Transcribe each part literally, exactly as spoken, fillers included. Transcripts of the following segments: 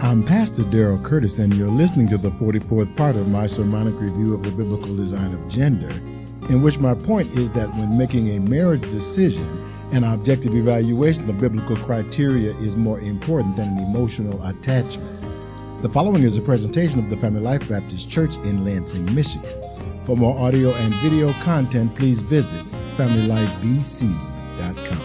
I'm Pastor Daryl Curtis, and you're listening to the forty-fourth part of my sermonic review of the biblical design of gender, in which my point is that when making a marriage decision, an objective evaluation of biblical criteria is more important than an emotional attachment. The following is a presentation of the Family Life Baptist Church in Lansing, Michigan. For more audio and video content, please visit Family Life B C dot com.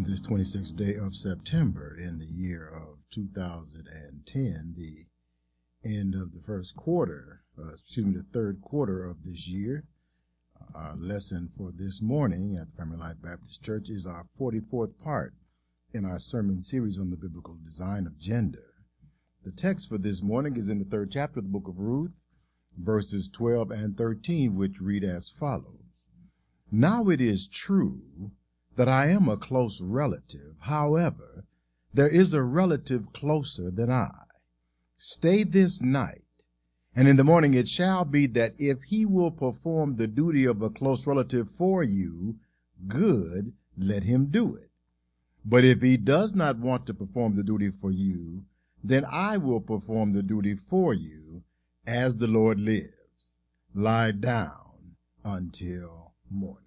This twenty-sixth day of September in the year of two thousand ten, the end of the first quarter, uh, excuse me, the third quarter of this year. Our lesson for this morning at the Family Life Baptist Church is our forty-fourth part in our sermon series on the biblical design of gender. The text for this morning is in the third chapter of the book of Ruth, verses twelve and thirteen, which read as follows. Now it is true that I am a close relative. However, there is a relative closer than I. Stay this night, and in the morning it shall be that if he will perform the duty of a close relative for you, good, let him do it. But if he does not want to perform the duty for you, then I will perform the duty for you, as the Lord lives. Lie down until morning.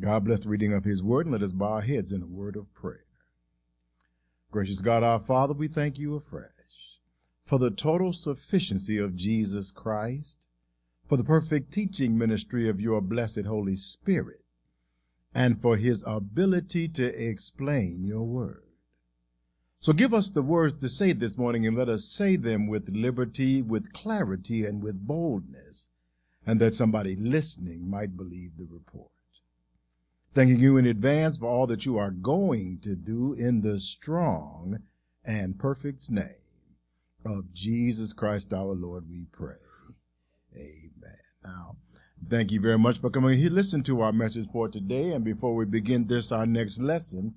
God bless the reading of his word, and let us bow our heads in a word of prayer. Gracious God, our Father, we thank you afresh for the total sufficiency of Jesus Christ, for the perfect teaching ministry of your blessed Holy Spirit, and for his ability to explain your word. So give us the words to say this morning, and let us say them with liberty, with clarity, and with boldness, and that somebody listening might believe the report. Thanking you in advance for all that you are going to do in the strong and perfect name of Jesus Christ our Lord, we pray. Amen. Now, thank you very much for coming here. Listen to our message for today. And before we begin this, our next lesson,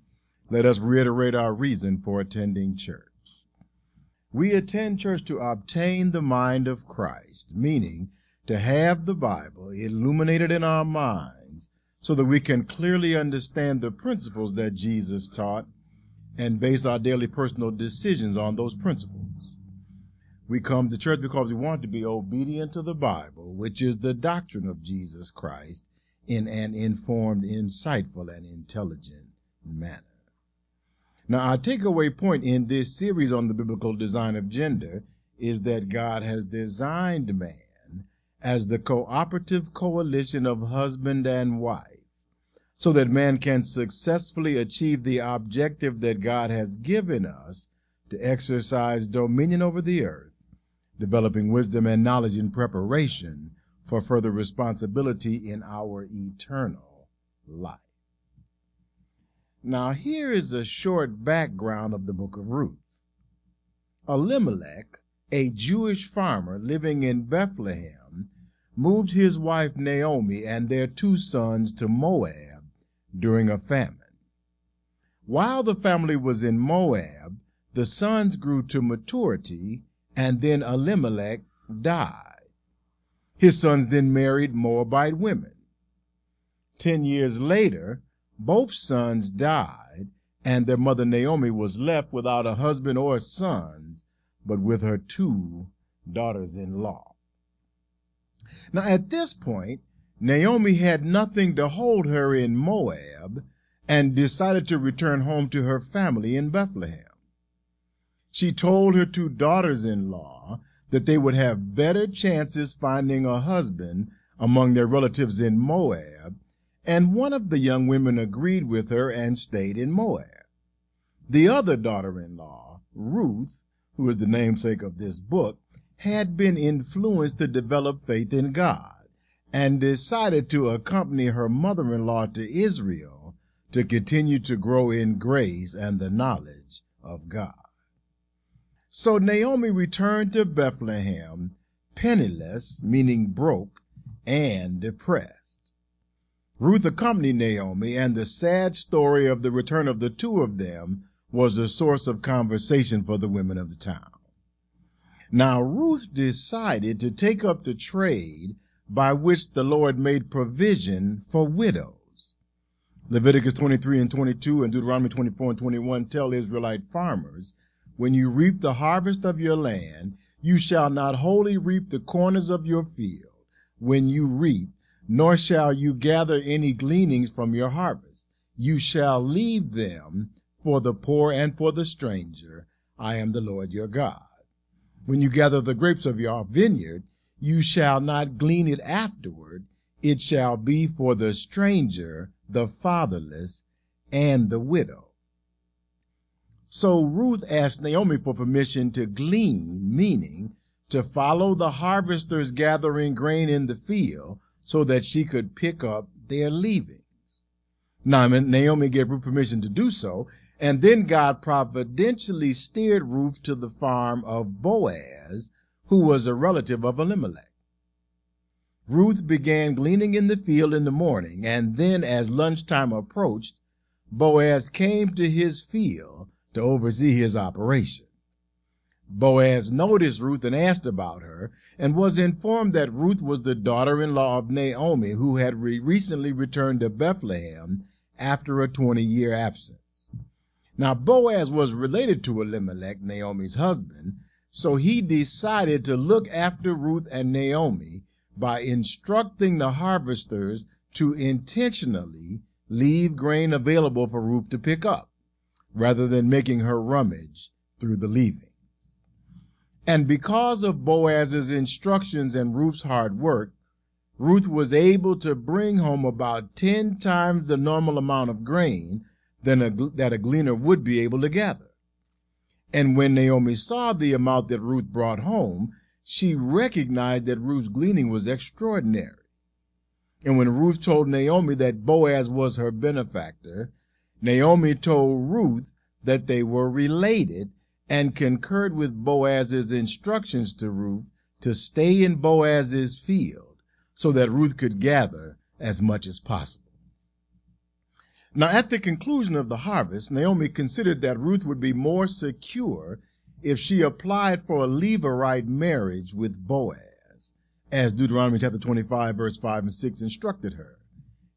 let us reiterate our reason for attending church. We attend church to obtain the mind of Christ, meaning to have the Bible illuminated in our minds, so that we can clearly understand the principles that Jesus taught and base our daily personal decisions on those principles. We come to church because we want to be obedient to the Bible, which is the doctrine of Jesus Christ, in an informed, insightful, and intelligent manner. Now, our takeaway point in this series on the biblical design of gender is that God has designed man as the cooperative coalition of husband and wife, so that man can successfully achieve the objective that God has given us to exercise dominion over the earth, developing wisdom and knowledge in preparation for further responsibility in our eternal life. Now, here is a short background of the book of Ruth. Elimelech, a Jewish farmer living in Bethlehem, moved his wife Naomi and their two sons to Moab during a famine. While the family was in Moab, the sons grew to maturity, and then Elimelech died. His sons then married Moabite women. Ten years later, both sons died, and their mother Naomi was left without a husband or sons, but with her two daughters-in-law. Now, at this point, Naomi had nothing to hold her in Moab and decided to return home to her family in Bethlehem. She told her two daughters-in-law that they would have better chances finding a husband among their relatives in Moab, and one of the young women agreed with her and stayed in Moab. The other daughter-in-law, Ruth, who is the namesake of this book, had been influenced to develop faith in God and decided to accompany her mother-in-law to Israel to continue to grow in grace and the knowledge of God. So Naomi returned to Bethlehem penniless, meaning broke, and depressed. Ruth accompanied Naomi, and the sad story of the return of the two of them was the source of conversation for the women of the town. Now Ruth decided to take up the trade by which the Lord made provision for widows. Leviticus twenty-three and twenty-two and Deuteronomy twenty-four and twenty-one tell Israelite farmers, "When you reap the harvest of your land, you shall not wholly reap the corners of your field when you reap, nor shall you gather any gleanings from your harvest. You shall leave them for the poor and for the stranger. I am the Lord your God. When you gather the grapes of your vineyard, you shall not glean it afterward. It shall be for the stranger, the fatherless, and the widow." So Ruth asked Naomi for permission to glean, meaning to follow the harvesters gathering grain in the field so that she could pick up their leavings. Now, Naomi gave Ruth permission to do so, and then God providentially steered Ruth to the farm of Boaz, who was a relative of Elimelech. Ruth began gleaning in the field in the morning, and then as lunchtime approached, Boaz came to his field to oversee his operation. Boaz noticed Ruth and asked about her, and was informed that Ruth was the daughter-in-law of Naomi, who had re- recently returned to Bethlehem after a twenty-year absence. Now, Boaz was related to Elimelech, Naomi's husband, so he decided to look after Ruth and Naomi by instructing the harvesters to intentionally leave grain available for Ruth to pick up, rather than making her rummage through the leavings. And because of Boaz's instructions and Ruth's hard work, Ruth was able to bring home about ten times the normal amount of grain than a, that a gleaner would be able to gather. And when Naomi saw the amount that Ruth brought home, she recognized that Ruth's gleaning was extraordinary. And when Ruth told Naomi that Boaz was her benefactor, Naomi told Ruth that they were related and concurred with Boaz's instructions to Ruth to stay in Boaz's field so that Ruth could gather as much as possible. Now, at the conclusion of the harvest, Naomi considered that Ruth would be more secure if she applied for a Levirate marriage with Boaz, as Deuteronomy chapter twenty-five, verse five and six instructed her.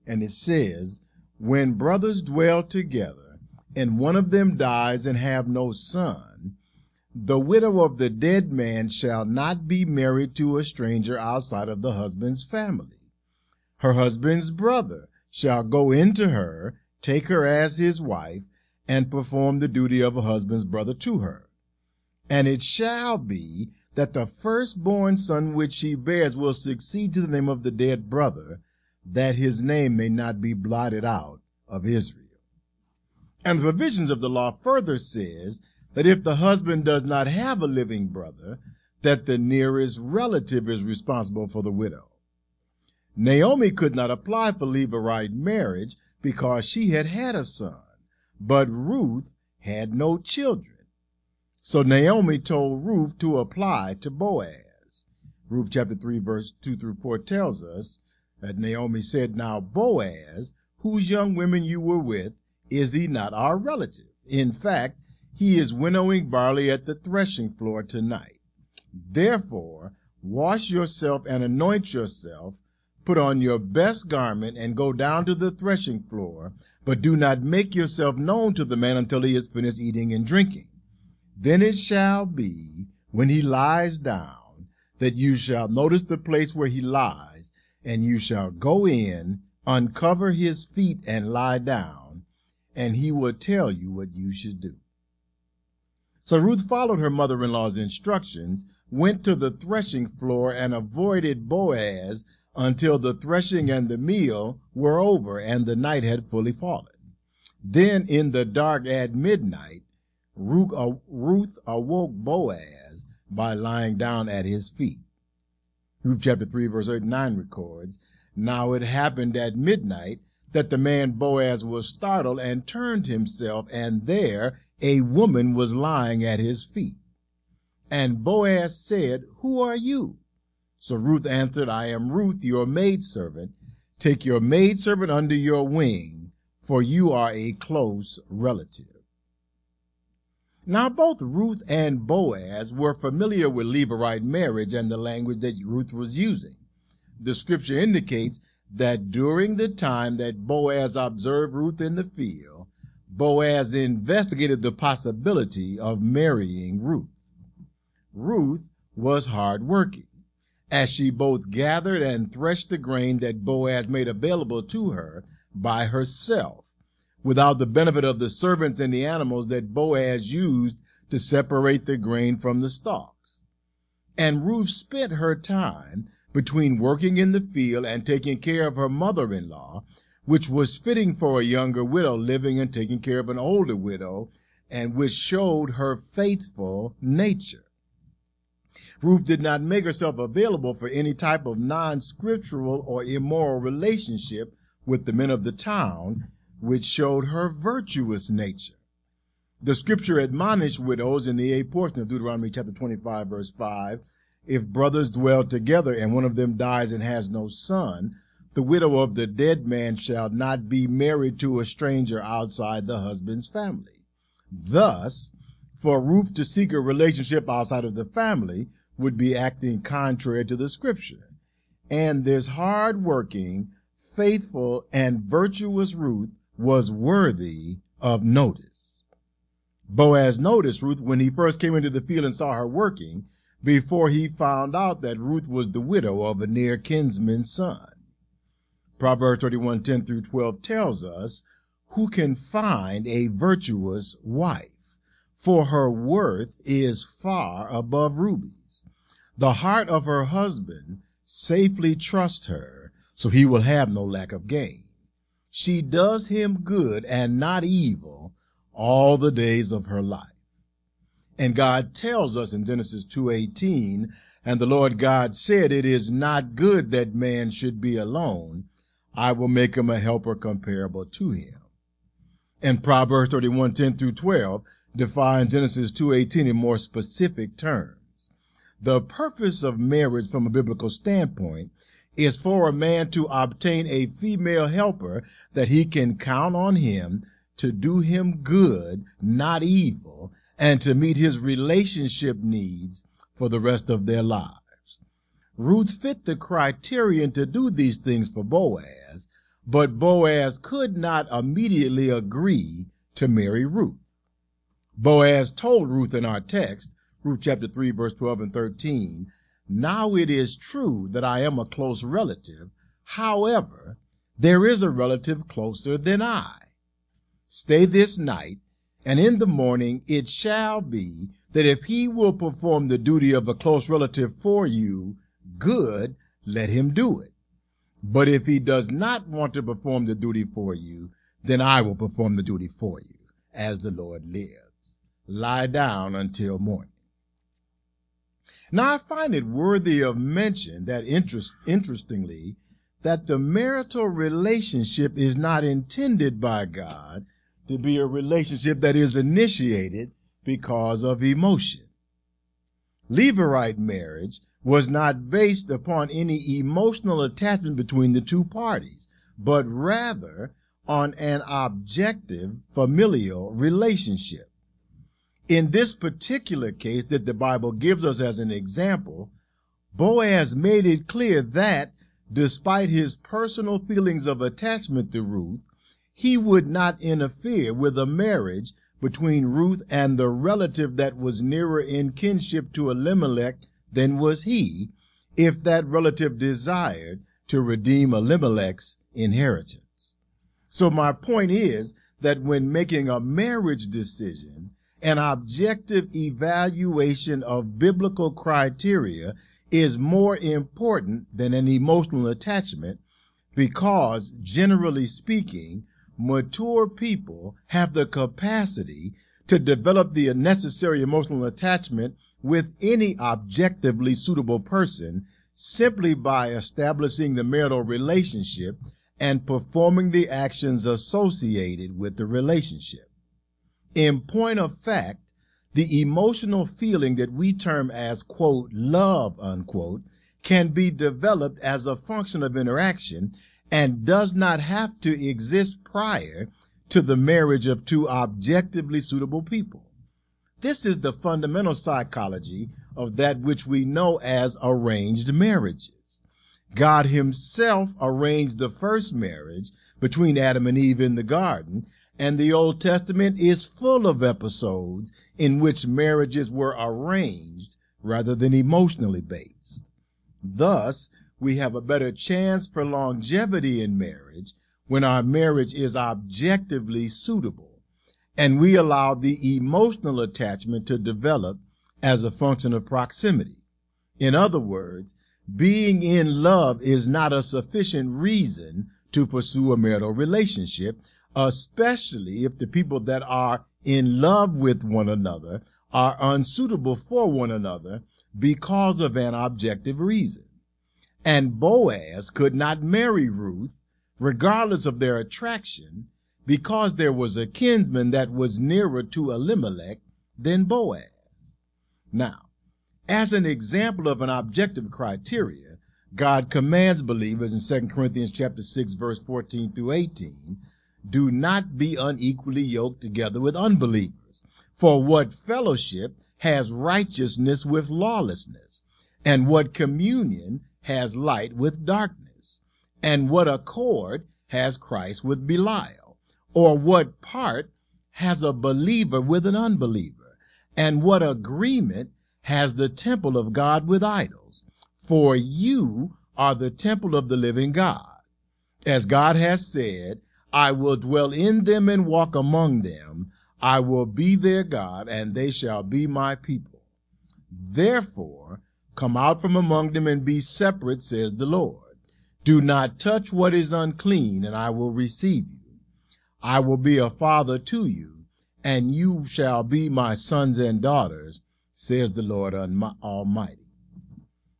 And it says, "When brothers dwell together, and one of them dies and have no son, the widow of the dead man shall not be married to a stranger outside of the husband's family. Her husband's brother shall go into her, take her as his wife, and perform the duty of a husband's brother to her. And it shall be that the firstborn son which she bears will succeed to the name of the dead brother, that his name may not be blotted out of Israel." And the provisions of the law further says that if the husband does not have a living brother, that the nearest relative is responsible for the widow. Naomi could not apply for Levirate marriage because she had had a son, but Ruth had no children. So Naomi told Ruth to apply to Boaz. Ruth chapter three, verse two through four tells us that Naomi said, "Now Boaz, whose young women you were with, is he not our relative? In fact, he is winnowing barley at the threshing floor tonight. Therefore, wash yourself and anoint yourself, put on your best garment, and go down to the threshing floor, but do not make yourself known to the man until he has finished eating and drinking. Then it shall be, when he lies down, that you shall notice the place where he lies, and you shall go in, uncover his feet, and lie down, and he will tell you what you should do." So Ruth followed her mother-in-law's instructions, went to the threshing floor, and avoided Boaz until the threshing and the meal were over and the night had fully fallen. Then in the dark at midnight, Ruth awoke Boaz by lying down at his feet. Ruth chapter three, verse eight and nine records, "Now it happened at midnight that the man Boaz was startled and turned himself, and there a woman was lying at his feet. And Boaz said, 'Who are you?' So Ruth answered, I am Ruth, your maidservant. Take your maidservant under your wing, for you are a close relative. Now both Ruth and Boaz were familiar with Levirate marriage and the language that Ruth was using. The scripture indicates that during the time that Boaz observed Ruth in the field, Boaz investigated the possibility of marrying Ruth. Ruth was hard-working. As she both gathered and threshed the grain that Boaz made available to her by herself, without the benefit of the servants and the animals that Boaz used to separate the grain from the stalks. And Ruth spent her time between working in the field and taking care of her mother-in-law, which was fitting for a younger widow living and taking care of an older widow, and which showed her faithful nature. Ruth did not make herself available for any type of non-scriptural or immoral relationship with the men of the town, which showed her virtuous nature. The scripture admonished widows in the eighth portion of Deuteronomy chapter twenty-five, verse five, if brothers dwell together and one of them dies and has no son, the widow of the dead man shall not be married to a stranger outside the husband's family. Thus, for Ruth to seek a relationship outside of the family would be acting contrary to the scripture. And this hard-working, faithful, and virtuous Ruth was worthy of notice. Boaz noticed Ruth when he first came into the field and saw her working, before he found out that Ruth was the widow of a near kinsman's son. Proverbs thirty-one, ten through twelve tells us, who can find a virtuous wife? For her worth is far above rubies. The heart of her husband safely trusts her, so he will have no lack of gain. She does him good and not evil all the days of her life. And God tells us in Genesis two eighteen, and the Lord God said, it is not good that man should be alone. I will make him a helper comparable to him. And Proverbs thirty-one, ten through twelve defines Genesis two eighteen in more specific terms. The purpose of marriage from a biblical standpoint is for a man to obtain a female helper that he can count on him to do him good, not evil, and to meet his relationship needs for the rest of their lives. Ruth fit the criterion to do these things for Boaz, but Boaz could not immediately agree to marry Ruth. Boaz told Ruth in our text, Ruth chapter three, verse twelve and thirteen, now it is true that I am a close relative. However, there is a relative closer than I. Stay this night, and in the morning it shall be that if he will perform the duty of a close relative for you, good, let him do it. But if he does not want to perform the duty for you, then I will perform the duty for you, as the Lord lives. Lie down until morning. Now I find it worthy of mention that interest, interestingly, that the marital relationship is not intended by God to be a relationship that is initiated because of emotion. Levirate marriage was not based upon any emotional attachment between the two parties, but rather on an objective familial relationship. In this particular case that the Bible gives us as an example, Boaz made it clear that, despite his personal feelings of attachment to Ruth, he would not interfere with a marriage between Ruth and the relative that was nearer in kinship to Elimelech than was he, if that relative desired to redeem Elimelech's inheritance. So my point is that when making a marriage decision, an objective evaluation of biblical criteria is more important than an emotional attachment, because, generally speaking, mature people have the capacity to develop the necessary emotional attachment with any objectively suitable person simply by establishing the marital relationship and performing the actions associated with the relationship. In point of fact, the emotional feeling that we term as, quote, love, unquote, can be developed as a function of interaction and does not have to exist prior to the marriage of two objectively suitable people. This is the fundamental psychology of that which we know as arranged marriages. God himself arranged the first marriage between Adam and Eve in the garden, and the Old Testament is full of episodes in which marriages were arranged rather than emotionally based. Thus, we have a better chance for longevity in marriage when our marriage is objectively suitable, and we allow the emotional attachment to develop as a function of proximity. In other words, being in love is not a sufficient reason to pursue a marital relationship, especially if the people that are in love with one another are unsuitable for one another because of an objective reason. And Boaz could not marry Ruth, regardless of their attraction, because there was a kinsman that was nearer to Elimelech than Boaz. Now, as an example of an objective criteria, God commands believers in Second Corinthians chapter six, verse fourteen through eighteen, do not be unequally yoked together with unbelievers. For what fellowship has righteousness with lawlessness? And what communion has light with darkness? And what accord has Christ with Belial? Or what part has a believer with an unbeliever? And what agreement has the temple of God with idols? For you are the temple of the living God. As God has said, I will dwell in them and walk among them. I will be their God, and they shall be my people. Therefore, come out from among them and be separate, says the Lord. Do not touch what is unclean, and I will receive you. I will be a father to you, and you shall be my sons and daughters, says the Lord Almighty.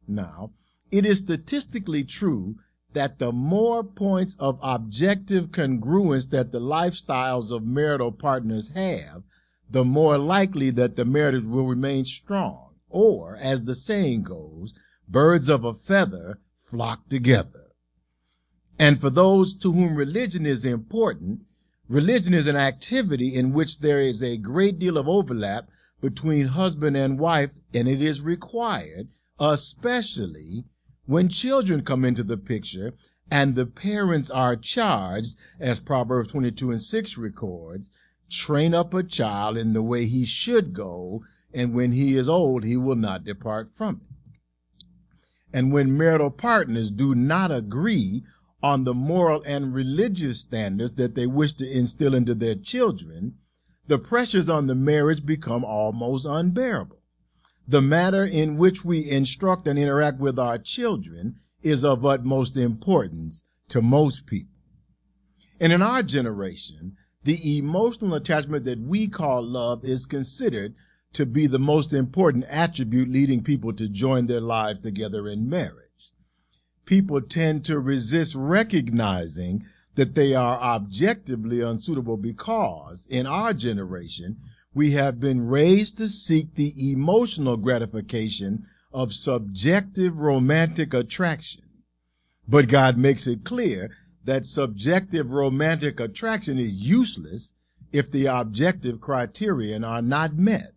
Now, it is statistically true that the more points of objective congruence that the lifestyles of marital partners have, the more likely that the marriage will remain strong, or, as the saying goes, birds of a feather flock together. And for those to whom religion is important, religion is an activity in which there is a great deal of overlap between husband and wife, and it is required, especially when children come into the picture and the parents are charged, as Proverbs twenty-two and six records, train up a child in the way he should go, and when he is old, he will not depart from it. And when marital partners do not agree on the moral and religious standards that they wish to instill into their children, the pressures on the marriage become almost unbearable. The matter in which we instruct and interact with our children is of utmost importance to most people. And in our generation, the emotional attachment that we call love is considered to be the most important attribute leading people to join their lives together in marriage. People tend to resist recognizing that they are objectively unsuitable because, in our generation, we have been raised to seek the emotional gratification of subjective romantic attraction. But God makes it clear that subjective romantic attraction is useless if the objective criterion are not met.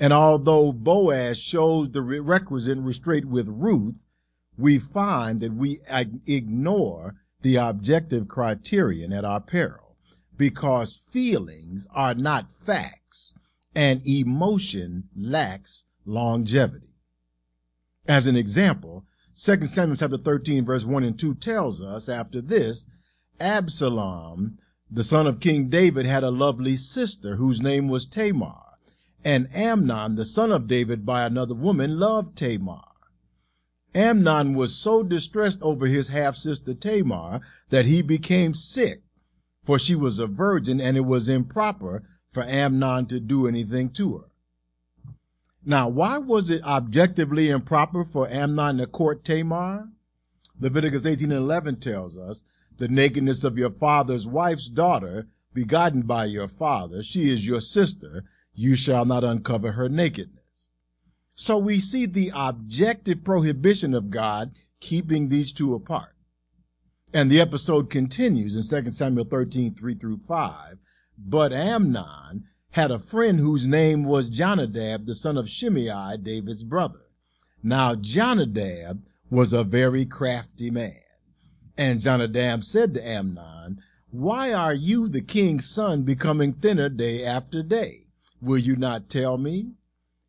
And although Boaz shows the requisite restraint with Ruth, we find that we ignore the objective criterion at our peril, because feelings are not facts, and emotion lacks longevity. As an example, Second Samuel chapter thirteen, verse one and two tells us, after this, Absalom, the son of King David, had a lovely sister whose name was Tamar, and Amnon, the son of David, by another woman, loved Tamar. Amnon was so distressed over his half-sister Tamar that he became sick, for she was a virgin, and it was improper for Amnon to do anything to her. Now, why was it objectively improper for Amnon to court Tamar? Leviticus eighteen and eleven tells us, the nakedness of your father's wife's daughter, begotten by your father, she is your sister, you shall not uncover her nakedness. So we see the objective prohibition of God keeping these two apart. And the episode continues in Second Samuel thirteen, three through five. But Amnon had a friend whose name was Jonadab, the son of Shimei, David's brother. Now Jonadab was a very crafty man. And Jonadab said to Amnon, "Why are you, the king's son, becoming thinner day after day? Will you not tell me?"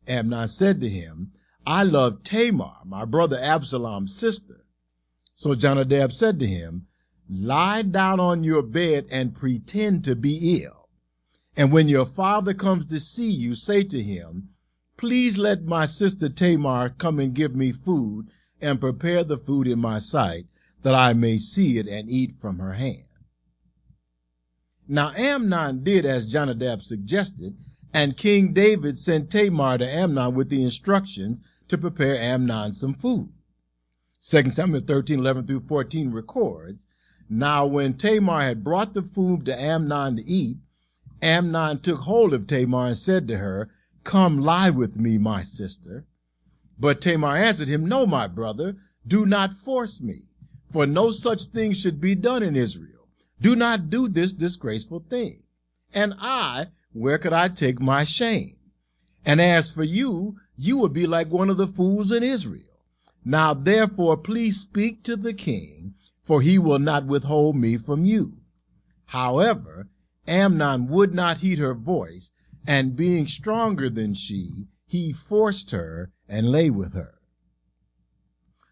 Amnon said to him, "I love Tamar, my brother Absalom's sister." So Jonadab said to him, "Lie down on your bed and pretend to be ill. And when your father comes to see you, say to him, 'Please let my sister Tamar come and give me food and prepare the food in my sight, that I may see it and eat from her hand.'" Now Amnon did as Jonadab suggested, and King David sent Tamar to Amnon with the instructions to prepare Amnon some food. Second Samuel thirteen, eleven through fourteen records, "Now when Tamar had brought the food to Amnon to eat, Amnon took hold of Tamar and said to her, 'Come lie with me, my sister.' But Tamar answered him, 'No, my brother, do not force me, for no such thing should be done in Israel. Do not do this disgraceful thing. And I, where could I take my shame? And as for you, you would be like one of the fools in Israel. Now therefore please speak to the king, for he will not withhold me from you.' However, Amnon would not heed her voice, and being stronger than she, he forced her and lay with her."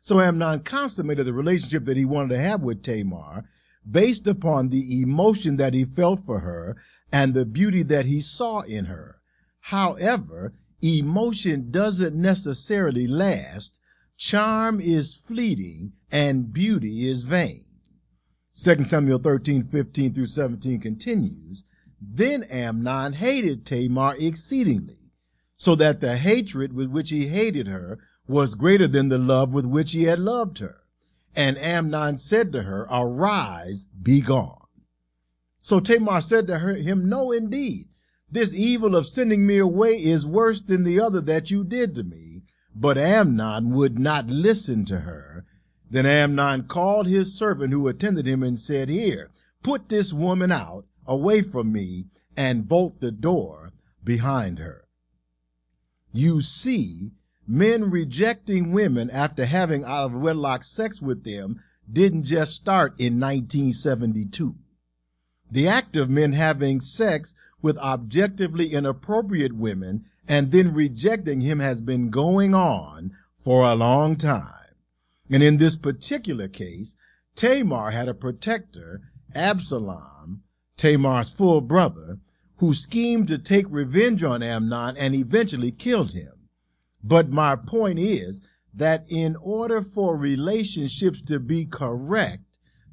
So Amnon consummated the relationship that he wanted to have with Tamar based upon the emotion that he felt for her and the beauty that he saw in her. However, emotion doesn't necessarily last. Charm is fleeting and beauty is vain. Second Samuel thirteen, fifteen through seventeen continues, "Then Amnon hated Tamar exceedingly, so that the hatred with which he hated her was greater than the love with which he had loved her. And Amnon said to her, 'Arise, be gone.' So Tamar said to her, him, 'No, indeed, this evil of sending me away is worse than the other that you did to me.' But Amnon would not listen to her. Then Amnon called his servant who attended him and said, 'Here, put this woman out, away from me, and bolt the door behind her.'" You see, men rejecting women after having out of wedlock sex with them didn't just start in nineteen seventy-two. The act of men having sex with objectively inappropriate women and then rejecting him has been going on for a long time. And in this particular case, Tamar had a protector, Absalom, Tamar's full brother, who schemed to take revenge on Amnon and eventually killed him. But my point is that in order for relationships to be correct,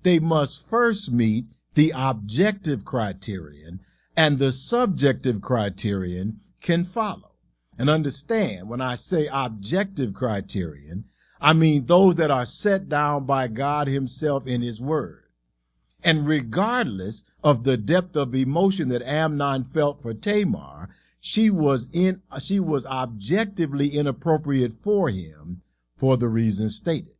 they must first meet the objective criterion, and the subjective criterion can follow. And understand, when I say objective criterion, I mean those that are set down by God himself in his word. And regardless of the depth of emotion that Amnon felt for Tamar, She was in, she was objectively inappropriate for him for the reasons stated.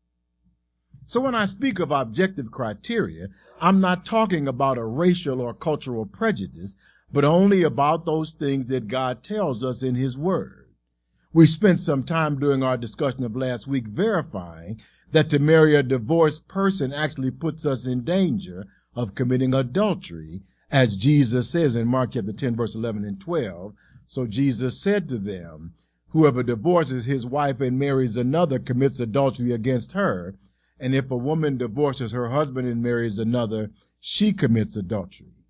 So when I speak of objective criteria, I'm not talking about a racial or cultural prejudice, but only about those things that God tells us in his word. We spent some time during our discussion of last week verifying that to marry a divorced person actually puts us in danger of committing adultery, as Jesus says in Mark chapter ten, verse eleven and twelve, "So Jesus said to them, 'Whoever divorces his wife and marries another commits adultery against her. And if a woman divorces her husband and marries another, she commits adultery.'"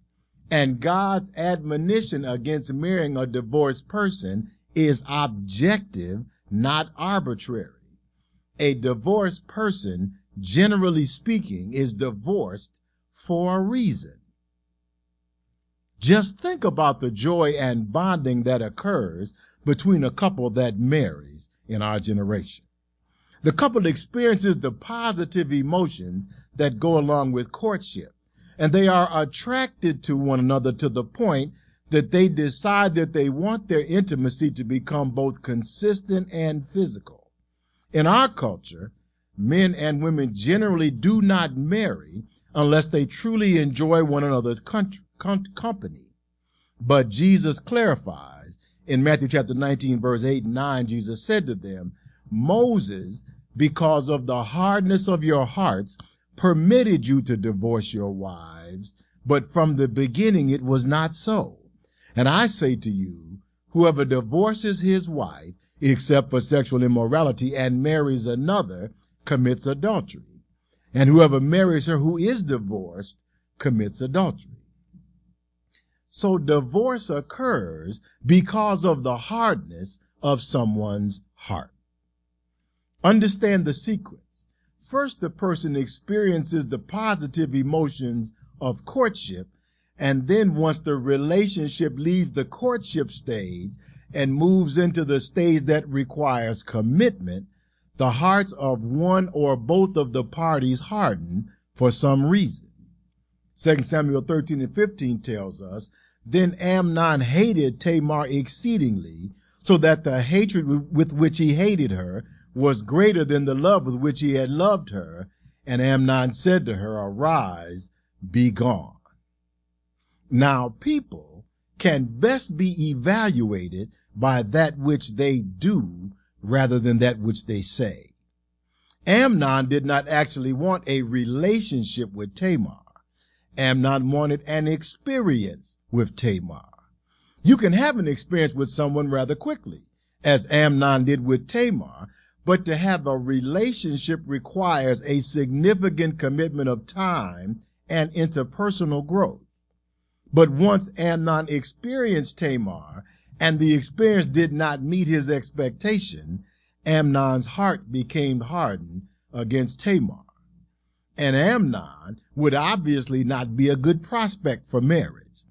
And God's admonition against marrying a divorced person is objective, not arbitrary. A divorced person, generally speaking, is divorced for a reason. Just think about the joy and bonding that occurs between a couple that marries in our generation. The couple experiences the positive emotions that go along with courtship, and they are attracted to one another to the point that they decide that they want their intimacy to become both consistent and physical. In our culture, men and women generally do not marry unless they truly enjoy one another's company. But Jesus clarifies in Matthew chapter nineteen, verse eight and nine, Jesus said to them, Moses, because of the hardness of your hearts, permitted you to divorce your wives, but from the beginning it was not so. And I say to you, whoever divorces his wife, except for sexual immorality, and marries another, commits adultery. And whoever marries her who is divorced commits adultery. So divorce occurs because of the hardness of someone's heart. Understand the sequence. First, the person experiences the positive emotions of courtship, and then once the relationship leaves the courtship stage and moves into the stage that requires commitment, the hearts of one or both of the parties harden for some reason. Second Samuel thirteen and fifteen tells us, Then Amnon hated Tamar exceedingly, so that the hatred with which he hated her was greater than the love with which he had loved her. And Amnon said to her, Arise, be gone. Now people can best be evaluated by that which they do rather than that which they say. Amnon did not actually want a relationship with Tamar. Amnon wanted an experience with Tamar. You can have an experience with someone rather quickly, as Amnon did with Tamar, but to have a relationship requires a significant commitment of time and interpersonal growth. But once Amnon experienced Tamar, and the experience did not meet his expectation, Amnon's heart became hardened against Tamar. And Amnon would obviously not be a good prospect for marriage.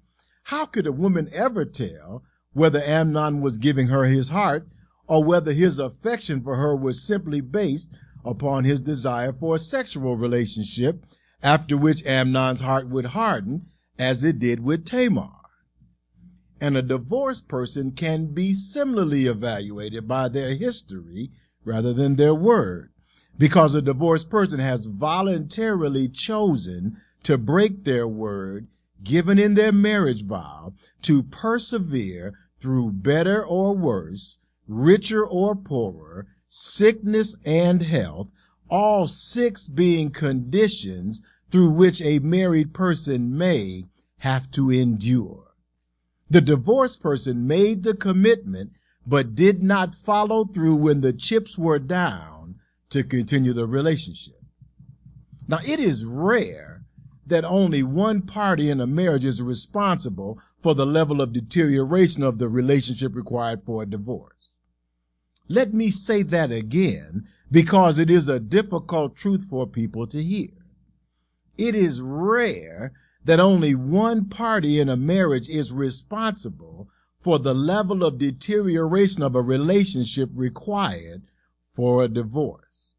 How could a woman ever tell whether Amnon was giving her his heart or whether his affection for her was simply based upon his desire for a sexual relationship, after which Amnon's heart would harden as it did with Tamar? And a divorced person can be similarly evaluated by their history rather than their word, because a divorced person has voluntarily chosen to break their word given in their marriage vow to persevere through better or worse, richer or poorer, sickness and health, all six being conditions through which a married person may have to endure. The divorced person made the commitment, but did not follow through when the chips were down to continue the relationship. Now, it is rare that only one party in a marriage is responsible for the level of deterioration of the relationship required for a divorce. Let me say that again, because it is a difficult truth for people to hear. It is rare that only one party in a marriage is responsible for the level of deterioration of a relationship required for a divorce.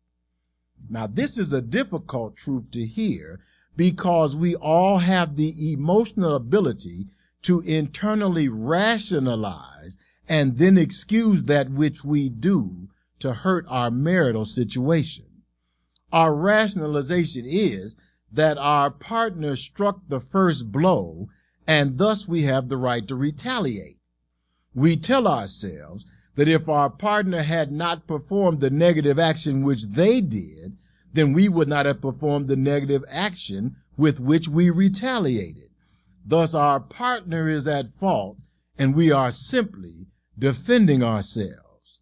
Now, this is a difficult truth to hear because we all have the emotional ability to internally rationalize and then excuse that which we do to hurt our marital situation. Our rationalization is that our partner struck the first blow, and thus we have the right to retaliate. We tell ourselves that if our partner had not performed the negative action which they did, then we would not have performed the negative action with which we retaliated. Thus our partner is at fault, and we are simply defending ourselves.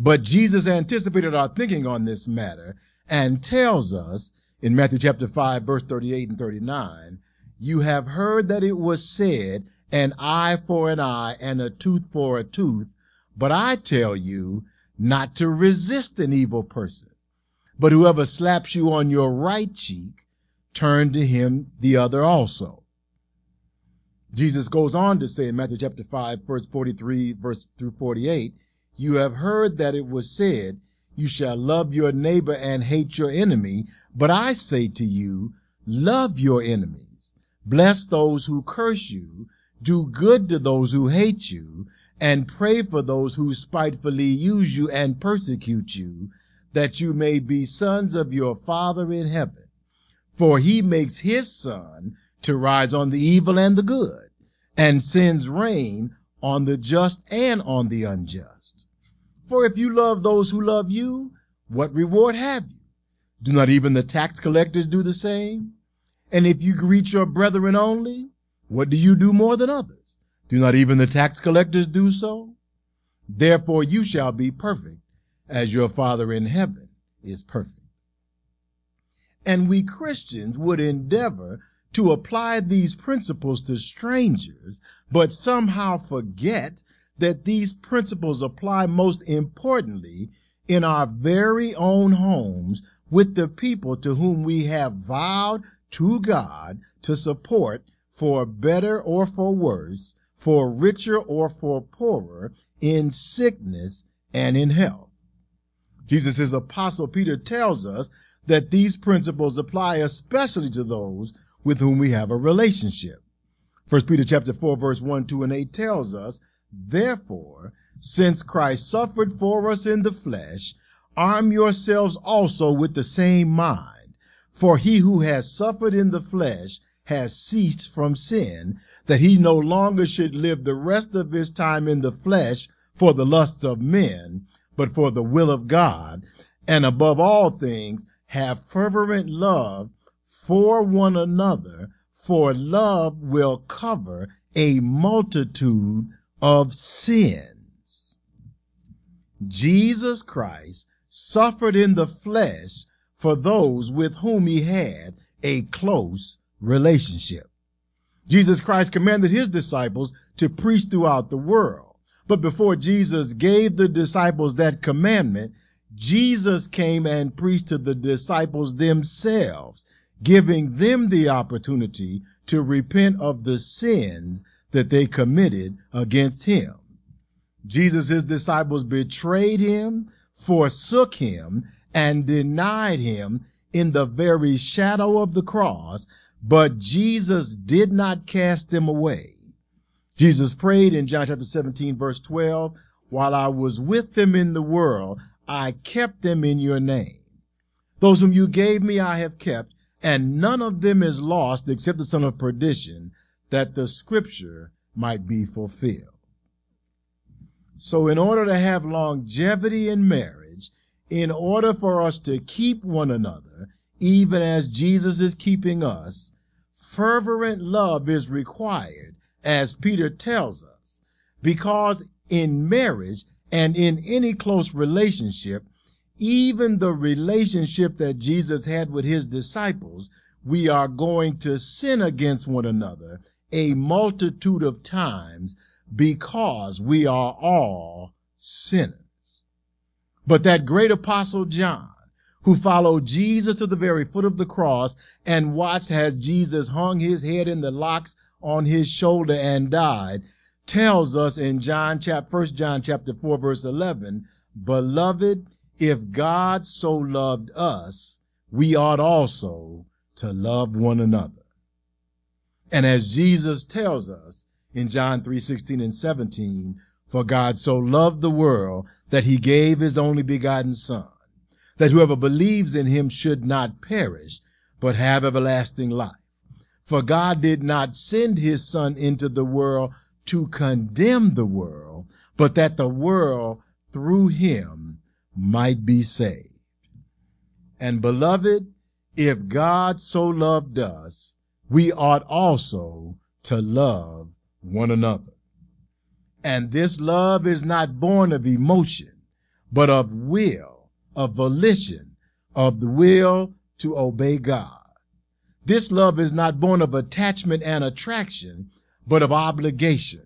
But Jesus anticipated our thinking on this matter and tells us, in Matthew chapter five, verse thirty-eight and thirty-nine, you have heard that it was said, an eye for an eye and a tooth for a tooth, but I tell you not to resist an evil person. But whoever slaps you on your right cheek, turn to him the other also. Jesus goes on to say in Matthew chapter five, verse forty-three, verse through forty-eight, you have heard that it was said, you shall love your neighbor and hate your enemy. But I say to you, love your enemies. Bless those who curse you. Do good to those who hate you, and pray for those who spitefully use you and persecute you, that you may be sons of your Father in heaven. For he makes his sun to rise on the evil and the good, and sends rain on the just and on the unjust. For if you love those who love you, what reward have you? Do not even the tax collectors do the same? And if you greet your brethren only, what do you do more than others? Do not even the tax collectors do so? Therefore you shall be perfect, as your Father in heaven is perfect. And we Christians would endeavor to apply these principles to strangers, but somehow forget that these principles apply most importantly in our very own homes with the people to whom we have vowed to God to support, for better or for worse, for richer or for poorer, in sickness and in health. Jesus, his apostle Peter, tells us that these principles apply especially to those with whom we have a relationship. First Peter chapter four, verse one, two, and eight tells us, therefore, since Christ suffered for us in the flesh, arm yourselves also with the same mind. For he who has suffered in the flesh has ceased from sin, that he no longer should live the rest of his time in the flesh for the lusts of men, but for the will of God, and above all things, have fervent love for one another, for love will cover a multitude of sins. Jesus Christ suffered in the flesh for those with whom he had a close relationship. Jesus Christ commanded his disciples to preach throughout the world. But before Jesus gave the disciples that commandment, Jesus came and preached to the disciples themselves, giving them the opportunity to repent of the sins that they committed against him. Jesus, his disciples betrayed him, forsook him, and denied him in the very shadow of the cross, but Jesus did not cast them away. Jesus prayed in John chapter seventeen, verse twelve, while I was with them in the world, I kept them in your name. Those whom you gave me I have kept, and none of them is lost except the son of perdition, that the scripture might be fulfilled. So in order to have longevity in marriage, in order for us to keep one another, even as Jesus is keeping us, fervent love is required, as Peter tells us, because in marriage and in any close relationship, even the relationship that Jesus had with his disciples, we are going to sin against one another a multitude of times because we are all sinners. But that great apostle John, who followed Jesus to the very foot of the cross and watched as Jesus hung his head in the locks on his shoulder and died, tells us in John chapter, First John chapter four, verse eleven, beloved, if God so loved us, we ought also to love one another. And as Jesus tells us in John three, sixteen and seventeen, for God so loved the world that he gave his only begotten son, that whoever believes in him should not perish, but have everlasting life. For God did not send his son into the world to condemn the world, but that the world through him might be saved. And beloved, if God so loved us, we ought also to love one another. And this love is not born of emotion, but of will, of volition, of the will to obey God. This love is not born of attachment and attraction, but of obligation.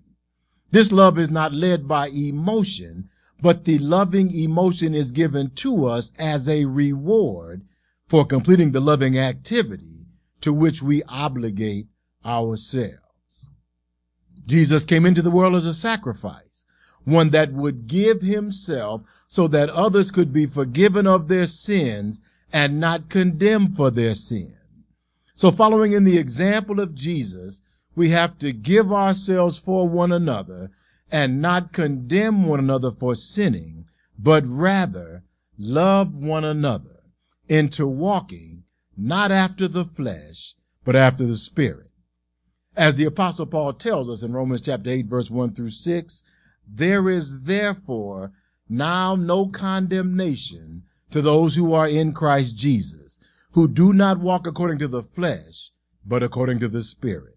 This love is not led by emotion, but the loving emotion is given to us as a reward for completing the loving activity to which we obligate ourselves. Jesus came into the world as a sacrifice, one that would give himself so that others could be forgiven of their sins and not condemned for their sin. So following in the example of Jesus, We have to give ourselves for one another and not condemn one another for sinning, but rather love one another into walking not after the flesh, but after the Spirit. As the Apostle Paul tells us in Romans chapter eight, verse one through six, there is therefore now no condemnation to those who are in Christ Jesus, who do not walk according to the flesh, but according to the Spirit.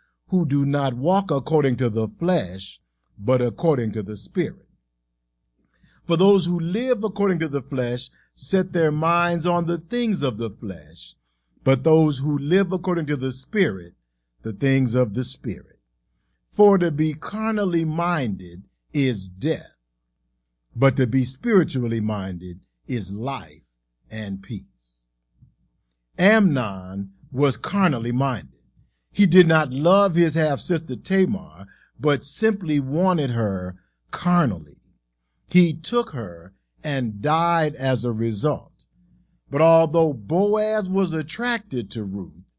who do not walk according to the flesh, but according to the Spirit. For those who live according to the flesh set their minds on the things of the flesh, but those who live according to the Spirit, the things of the Spirit. For to be carnally minded is death, but to be spiritually minded is life and peace. Amnon was carnally minded. He did not love his half-sister Tamar, but simply wanted her carnally. He took her and died as a result. But although Boaz was attracted to Ruth,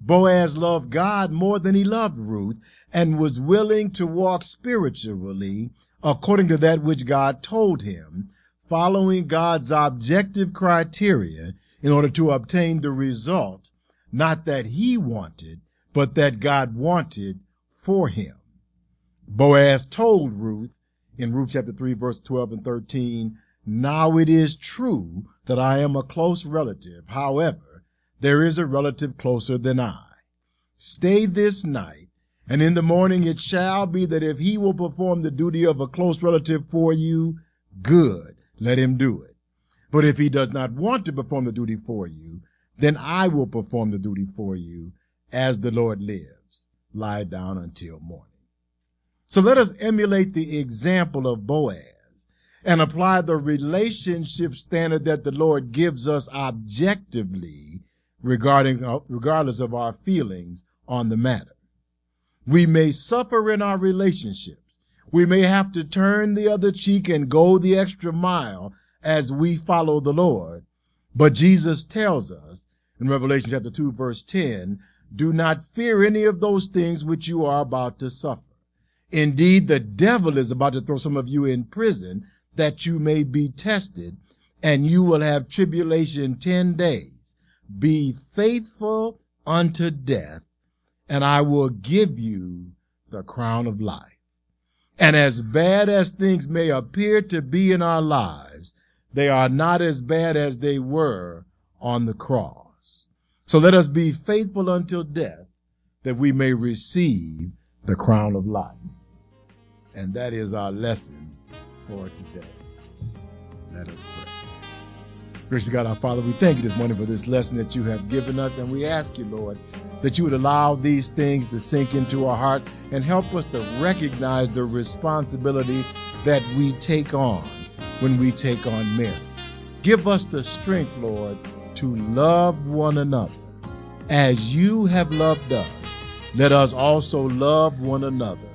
Boaz loved God more than he loved Ruth and was willing to walk spiritually according to that which God told him, following God's objective criteria in order to obtain the result, not that he wanted, but that God wanted for him. Boaz told Ruth in Ruth chapter three, verse twelve and thirteen, "Now it is true that I am a close relative. However, there is a relative closer than I. Stay this night, and in the morning it shall be that if he will perform the duty of a close relative for you, good, let him do it. But if he does not want to perform the duty for you, then I will perform the duty for you. As the Lord lives, lie down until morning." So let us emulate the example of Boaz and apply the relationship standard that the Lord gives us objectively regarding, regardless of our feelings on the matter. We may suffer in our relationships. We may have to turn the other cheek and go the extra mile as we follow the Lord. But Jesus tells us in Revelation chapter two, verse ten, "Do not fear any of those things which you are about to suffer. Indeed, the devil is about to throw some of you in prison, that you may be tested, and you will have tribulation ten days. Be faithful unto death, and I will give you the crown of life." And as bad as things may appear to be in our lives, they are not as bad as they were on the cross. So let us be faithful until death, that we may receive the crown of life. And that is our lesson for today. Let us pray. Gracious God, our Father, we thank you this morning for this lesson that you have given us. And we ask you, Lord, that you would allow these things to sink into our heart and help us to recognize the responsibility that we take on when we take on marriage. Give us the strength, Lord, to love one another. As you have loved us, let us also love one another,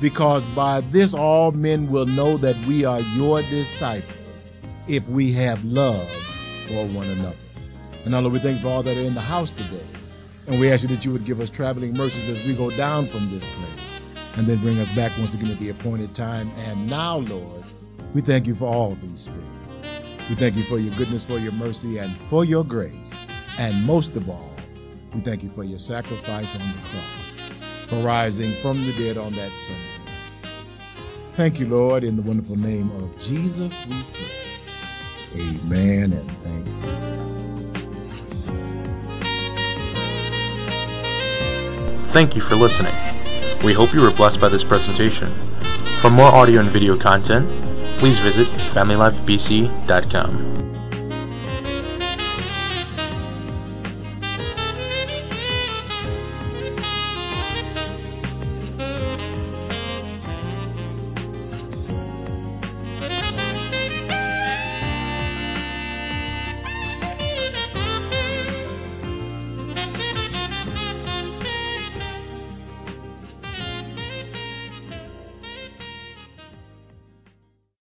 because by this all men will know that we are your disciples, if we have love for one another. And now, Lord, we thank you for all that are in the house today, and we ask you that you would give us traveling mercies as we go down from this place, and then bring us back once again at the appointed time. And now, Lord, we thank you for all these things. We thank you for your goodness, for your mercy, and for your grace. And most of all, we thank you for your sacrifice on the cross, for rising from the dead on that Sunday. Thank you, Lord, in the wonderful name of Jesus we pray. Amen and thank you. Thank you for listening. We hope you were blessed by this presentation. For more audio and video content, please visit Family Life B C dot com.